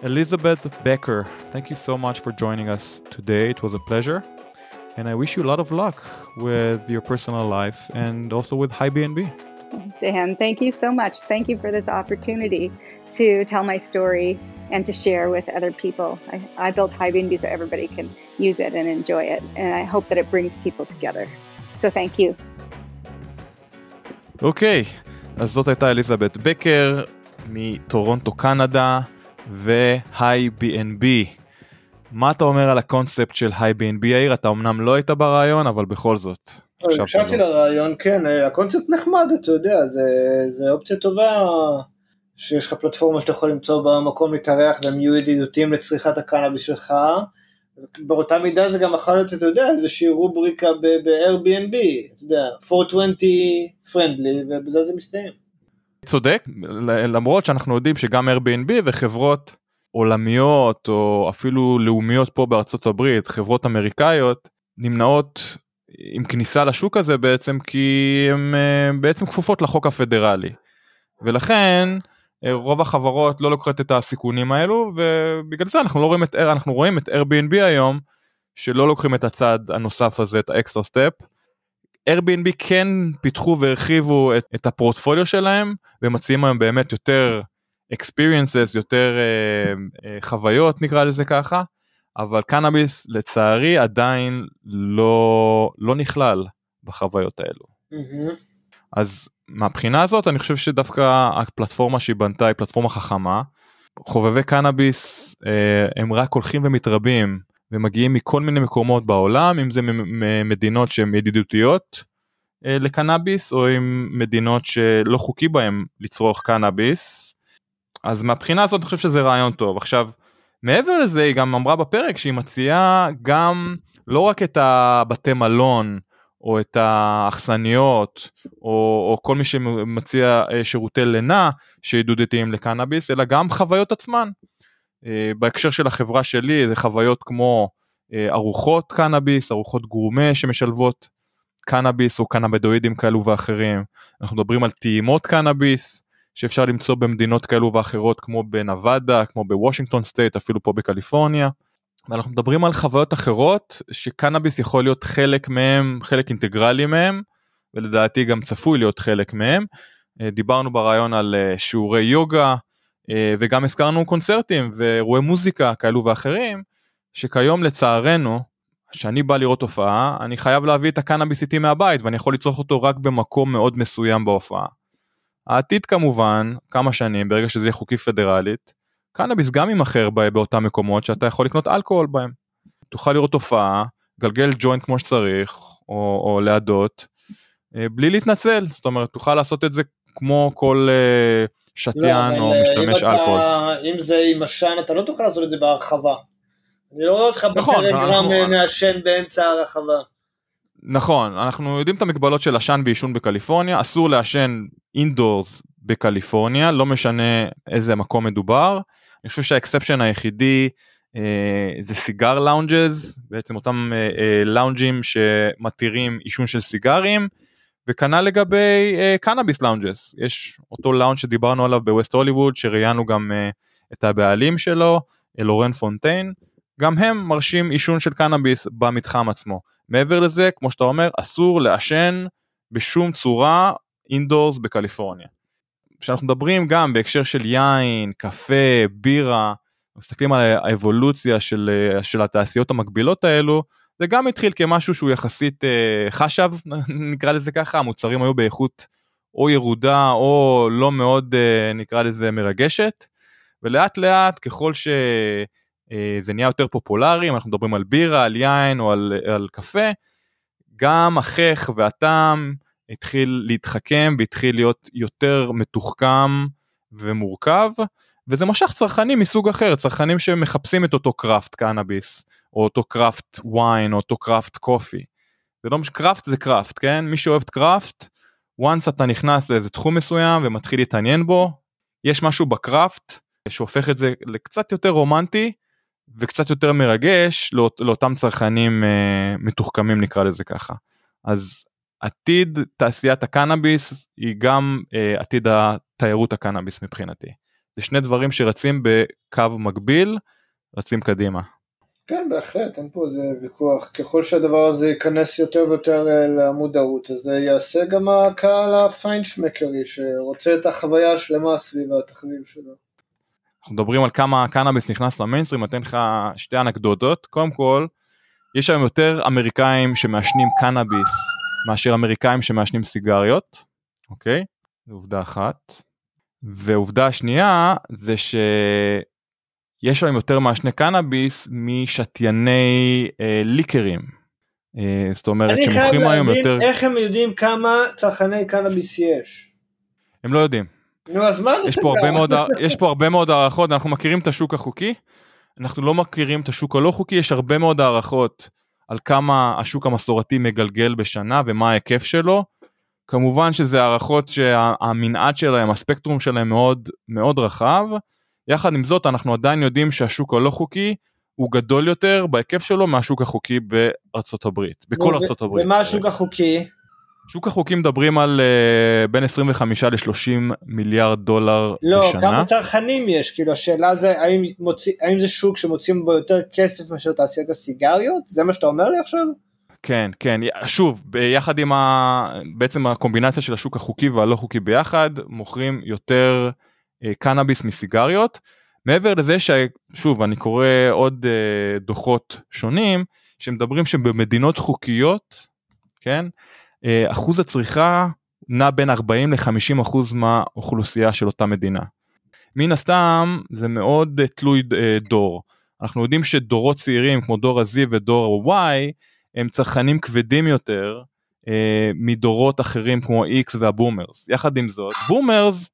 Elizabeth Becker, thank you so much for joining us today. It was a pleasure. And I wish you a lot of luck with your personal life and also with HiBnB. Dan, thank you so much. Thank you for this opportunity to tell my story and to share with other people. I built HiBnB so everybody can use it and enjoy it. And I hope that it brings people together. So thank you. Okay. אז זאת הייתה אליזבת בקר מטורונטו, קנדה, ו-HiBnB. מה אתה אומר על הקונספט של HiBnB, יאיר? אתה אמנם לא היית ברעיון, אבל בכל זאת. הקשבתי לרעיון, כן. הקונספט נחמד, אתה יודע, זה אופציה טובה שיש לך פלטפורמה שאתה יכול למצוא במקום להתארח, והם יהיו ידידותיים לצריכת הקנאביס שלך, באותה מידה זה גם יכול להיות, אתה יודע, איזושהי רובריקה ב-Airbnb, אתה יודע, 420 friendly, ובזה זה מסתיים. צודק, למרות שאנחנו יודעים שגם Airbnb וחברות עולמיות, או אפילו לאומיות פה בארצות הברית, חברות אמריקאיות, נמנעות עם כניסה לשוק הזה בעצם, כי הן בעצם כפופות לחוק הפדרלי. ולכן רוב החברות לא לוקחת את הסיכונים האלו, ובגלל זה אנחנו רואים את Airbnb היום, שלא לוקחים את הצעד הנוסף הזה, את האקסטרה סטפ. Airbnb כן פיתחו והרחיבו את הפורטפוליו שלהם, ומציעים היום באמת יותר experiences, יותר חוויות נקרא לזה ככה, אבל קנאביס לצערי עדיין לא נכלל בחוויות האלו. אז מהבחינה הזאת אני חושב שדווקא הפלטפורמה שהיא בנתה היא פלטפורמה חכמה, חובבי קנאביס הם רק הולכים ומתרבים, ומגיעים מכל מיני מקומות בעולם, אם זה ממדינות שהן ידידותיות לקנאביס, או עם מדינות שלא חוקי בהן לצרוך קנאביס, אז מהבחינה הזאת אני חושב שזה רעיון טוב. עכשיו, מעבר לזה היא גם אמרה בפרק שהיא מציעה גם לא רק את הבתי מלון, או את האכסניות, או כל מי שמציע שירותי לינה שידודתיים לקנאביס, אלא גם חוויות עצמן. בהקשר של החברה שלי, זה חוויות כמו ארוחות קנאביס, ארוחות גורמה שמשלבות קנאביס או קנאבידואידים כאלו ואחרים. אנחנו מדברים על טעימות קנאביס, שאפשר למצוא במדינות כאלו ואחרות, כמו בנבדה, כמו בוושינגטון סטייט, אפילו פה בקליפורניה. ואנחנו מדברים על חוויות אחרות, שקנאביס יכול להיות חלק מהם, חלק אינטגרלי מהם, ולדעתי גם צפוי להיות חלק מהם. דיברנו ברעיון על שיעורי יוגה, וגם הזכרנו קונצרטים ואירועי מוזיקה כאלו ואחרים, שכיום לצערנו, שאני בא לראות הופעה, אני חייב להביא את הקנאביס איתי מהבית, ואני יכול לצרוך אותו רק במקום מאוד מסוים בהופעה. העתיד כמובן, כמה שנים, ברגע שזה יהיה חוקי פדרלית, קנאביס גם ימחר באותם מקומות שאתה יכול לקנות אלכוהול בהם. תוכל לראות תופעה, גלגל ג'וינט כמו שצריך, או להדות, בלי להתנצל. זאת אומרת, תוכל לעשות את זה כמו כל שטיין או משתמש אלכוהול. אם זה עם השן, אתה לא תוכל לעשות את זה בהרחבה. אני לא רואה אותך בטלגרם מהשן באמצע הרחבה. נכון, אנחנו יודעים את המגבלות של השן ואישון בקליפורניה, אסור להשן אינדורס בקליפורניה, לא משנה איזה מקום מדובר. אני חושב שהאקספשן היחידי זה סיגר לאונג'ז, בעצם אותם לאונג'ים שמתירים עישון של סיגרים, וכנ"ל לגבי קנאביס לאונג'ז. יש אותו לאונג' שדיברנו עליו בווסט הוליווד, שראיינו גם את הבעלים שלו, לורן פונטיין, גם הם מרשים עישון של קנאביס במתחם עצמו. מעבר לזה, כמו שאתה אומר, אסור לעשן בשום צורה אינדורס בקליפורניה. כשאנחנו מדברים גם בהקשר של יין, קפה, בירה, מסתכלים על האבולוציה של התעשיות המקבילות האלו, זה גם התחיל כמשהו שהוא יחסית חשב, נקרא לזה ככה, המוצרים היו באיכות או ירודה או לא מאוד, נקרא לזה, מרגשת, ולאט לאט ככל זה נהיה יותר פופולרי, אם אנחנו מדברים על בירה, על יין או על קפה, גם החך והטעם התחיל להתחכם, והתחיל להיות יותר מתוחכם ומורכב, וזה משך צרכנים מסוג אחר, צרכנים שמחפשים את אותו קראפט קנאביס, או אותו קראפט ויין, או אותו קראפט קופי. זה לא משנה, קראפט זה קראפט, כן? מי שאוהב קראפט, once אתה נכנס לאיזה תחום מסוים ומתחיל להתעניין בו, יש משהו בקראפט שהופך את זה לקצת יותר רומנטי, וקצת יותר מרגש לאותם צרכנים מתוחכמים, נקרא לזה ככה. אז עתיד תעשיית הקנאביס היא גם עתיד התיירות הקנאביס מבחינתי. זה שני דברים שרצים בקו מקביל, רצים קדימה. כן, בהחלט, אין פה איזה ויכוח. ככל שהדבר הזה ייכנס יותר ויותר למודעות, אז זה יעשה גם הקהל הפיינשמקרי, שרוצה את החוויה השלמה סביב התחביב שלו. אנחנו מדברים על כמה הקנאביס נכנס למיינסטרים, אתן לך שתי אנקדוטות. קודם כל, יש היום יותר אמריקאים שמעשנים קנאביס, מאשר אמריקאים שמעשנים סיגריות, אוקיי? זו עובדה אחת. ועובדה השנייה, זה שיש היום יותר מעשני קנאביס, משתייני ליקרים. זאת אומרת, שמוכרים היום יותר... איך הם יודעים כמה צרכני קנאביס יש? הם לא יודעים. נו, אז מה זה? יש פה הרבה מאוד הערכות, אנחנו מכירים את השוק החוקי, אנחנו לא מכירים את השוק הלא חוקי, יש הרבה מאוד הערכות על כמה השוק המסורתי מגלגל בשנה, ומה ההיקף שלו, כמובן שזה הערכות שהמנעד שלהם, הספקטרום שלהם מאוד, מאוד רחב, יחד עם זאת אנחנו עדיין יודעים שהשוק הלא חוקי, הוא גדול יותר בהיקף שלו מהשוק החוקי בארצות הברית, בכל ארצות הברית. ומה השוק החוקי? שוק החוקים מדברים על בין 25 ל-30 מיליארד דולר בשנה. לא, כמה צרכנים יש, כאילו השאלה זה, האם זה שוק שמוצאים בו יותר כסף מאשר תעשיית הסיגריות? זה מה שאתה אומר לי עכשיו? כן, כן, שוב, ביחד עם בעצם הקומבינציה של השוק החוקי והלא חוקי ביחד, מוכרים יותר קנאביס מסיגריות, מעבר לזה ששוב, אני קורא עוד דוחות שונים, שמדברים שבמדינות חוקיות, כן, אחוז הצריכה נע בין 40 ל-50% מהאוכלוסייה של אותה מדינה. מן הסתם זה מאוד תלוי דור. אנחנו יודעים שדורות צעירים כמו דור הזי ודור ה-Y, הם צרכנים כבדים יותר מדורות אחרים כמו ה-X והבומרס. יחד עם זאת, בומרס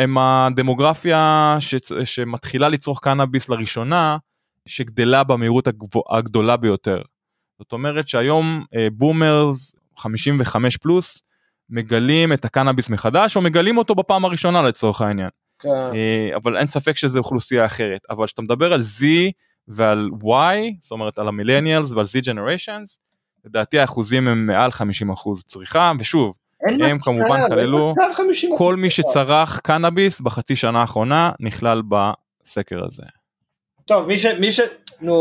הם הדמוגרפיה שמתחילה לצרוך קנאביס לראשונה, שגדלה במהירות הגדולה ביותר. זאת אומרת שהיום בומרס 55 פלוס, מגלים את הקנאביס מחדש, או מגלים אותו בפעם הראשונה לצורך העניין. כן. אבל אין ספק שזה אוכלוסייה אחרת. אבל כשאתה מדבר על Z ועל Y, זאת אומרת על המילניאלס ועל Z Generations, לדעתי האחוזים הם מעל 50% צריכה, ושוב, הם כמובן כללו, כל מי שצרך קנאביס בחצי שנה האחרונה, נכלל בסקר הזה. טוב,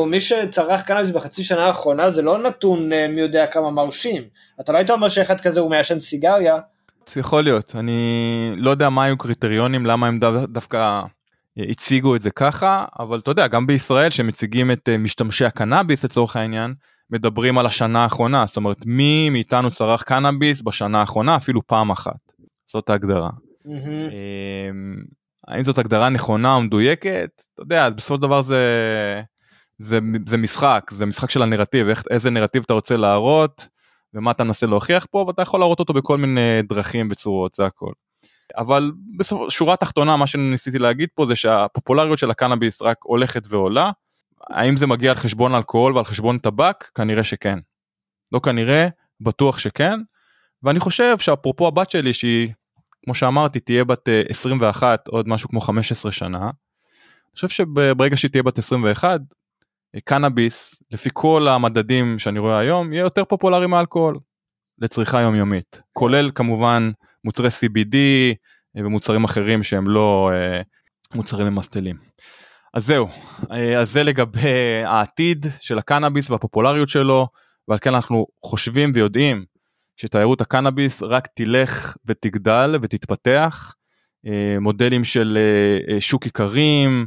מי שצרח קנאביס בחצי שנה האחרונה, זה לא נתון מי יודע כמה מרשים. אתה לא היית אומר שאחד כזה הוא מעשן סיגריה? יכול להיות, אני לא יודע מה היו קריטריונים, למה הם דווקא הציגו את זה ככה, אבל אתה יודע, גם בישראל שמציגים את משתמשי הקנאביס לצורך העניין, מדברים על השנה האחרונה, זאת אומרת, מי מאיתנו צרח קנאביס בשנה האחרונה, אפילו פעם אחת. זאת ההגדרה. האם זאת הגדרה נכונה או מדויקת? אתה יודע, בסופו של דבר זה משחק, זה משחק של הנרטיב, איזה נרטיב אתה רוצה להראות, ומה אתה מנסה להוכיח פה, ואתה יכול להראות אותו בכל מיני דרכים וצורות, זה הכל. אבל בשורה התחתונה, מה שניסיתי להגיד פה, זה שהפופולריות של הקנאביס רק הולכת ועולה, האם זה מגיע על חשבון אלכוהול ועל חשבון טבק? כנראה שכן. לא כנראה, בטוח שכן, ואני חושב שאפרופו הבת שלי, שהיא, כמו שאמרתי, תהיה בת 21, עוד משהו כמו 15 שנה, אני חושב שברגע שהיא תהיה בת 21, קנאביס, לפי כל המדדים שאני רואה היום, יהיה יותר פופולרי מאלכוהול, לצריכה יומיומית, כולל כמובן מוצרי CBD, ומוצרים אחרים שהם לא מוצרים ממסטלים. אז זהו, אז זה לגבי העתיד של הקנאביס והפופולריות שלו, ועל כן אנחנו חושבים ויודעים, שתיירות הקנאביס רק תלך ותגדל ותתפתח, מודלים של שוק עיקרים,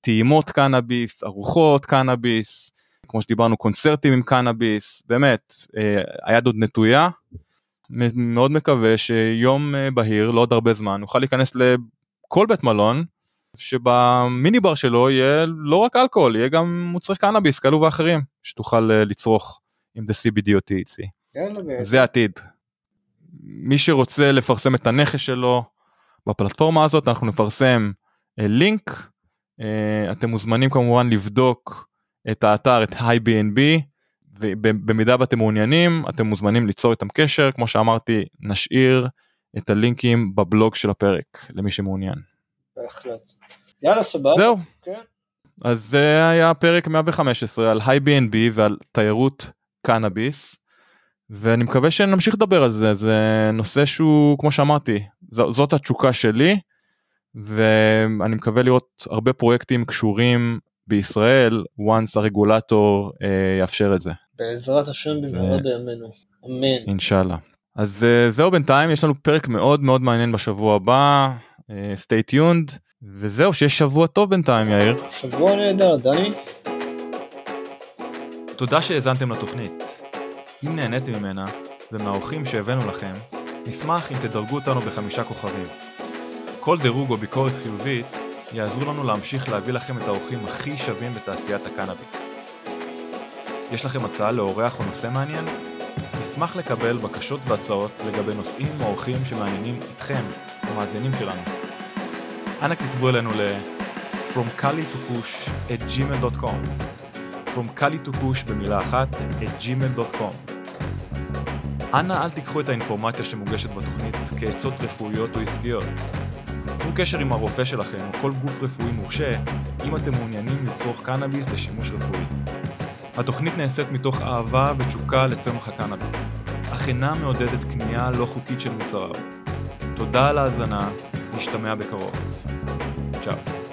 טעימות קנאביס, ארוחות קנאביס, כמו שדיברנו קונצרטים עם קנאביס, באמת, היד עוד נטויה, מאוד מקווה שיום בהיר, לא עוד הרבה זמן, נוכל להיכנס לכל בית מלון, שבמיני בר שלו יהיה לא רק אלכוהול, יהיה גם מוצרי קנאביס, כאלו ואחרים, שתוכל לצרוך עם the CBD או THC. זה העתיד. מי שרוצה לפרסם את הנכס שלו בפלטפורמה הזאת, אנחנו נפרסם לינק, אתם מוזמנים כמובן לבדוק את האתר, את HiBnB, ובמידה ואתם מעוניינים, אתם מוזמנים ליצור איתם קשר, כמו שאמרתי, נשאיר את הלינקים בבלוג של הפרק, למי שמעוניין. בהחלט. יאללה, סבבה. זהו. כן. אז זה היה פרק 115 על HiBnB ועל תיירות קנאביס, ואני מקווה שנמשיך לדבר על זה, זה נושא שהוא, כמו שאמרתי, זאת התשוקה שלי, ואני מקווה לראות הרבה פרויקטים קשורים בישראל, once הרגולטור יאפשר את זה. בעזרת השם במהרה בימינו, אמן. אינשאללה. אז זהו בינתיים, יש לנו פרק מאוד מאוד מעניין בשבוע הבא, stay tuned, וזהו, שיש שבוע טוב בינתיים יאיר. שבוע נהדר, דני. תודה שהאזנתם לתוכנית. אם נהניתם ממנה, ומהאורחים שהבאנו לכם, נשמח אם תדרגו אותנו ב5 כוכבים. כל דירוג או ביקורת חיובית יעזרו לנו להמשיך להביא לכם את האורחים הכי שווים בתעשיית הקנאביס. יש לכם הצעה לאורח או נושא מעניין? נשמח לקבל בקשות והצעות לגבי נושאים או אורחים שמעניינים אתכם, המאזינים שלנו. אנא כתבו אלינו from kalitokush@gmail.com from kalitokush במילה אחת @gmail.com. אנא אל תיקחו את האינפורמציה שמוגשת בתוכנית כעצות רפואיות או עסקיות. צרו קשר עם הרופא שלכם או כל גוף רפואי מורשה אם אתם מעוניינים לצרוך קנאביס לשימוש רפואי. התוכנית נעשית מתוך אהבה ותשוקה לצמח הקנאביס, אך אינה מעודדת קנייה לא חוקית של מוצריו. תודה על ההאזנה, נשתמע בקרוב. צ'או.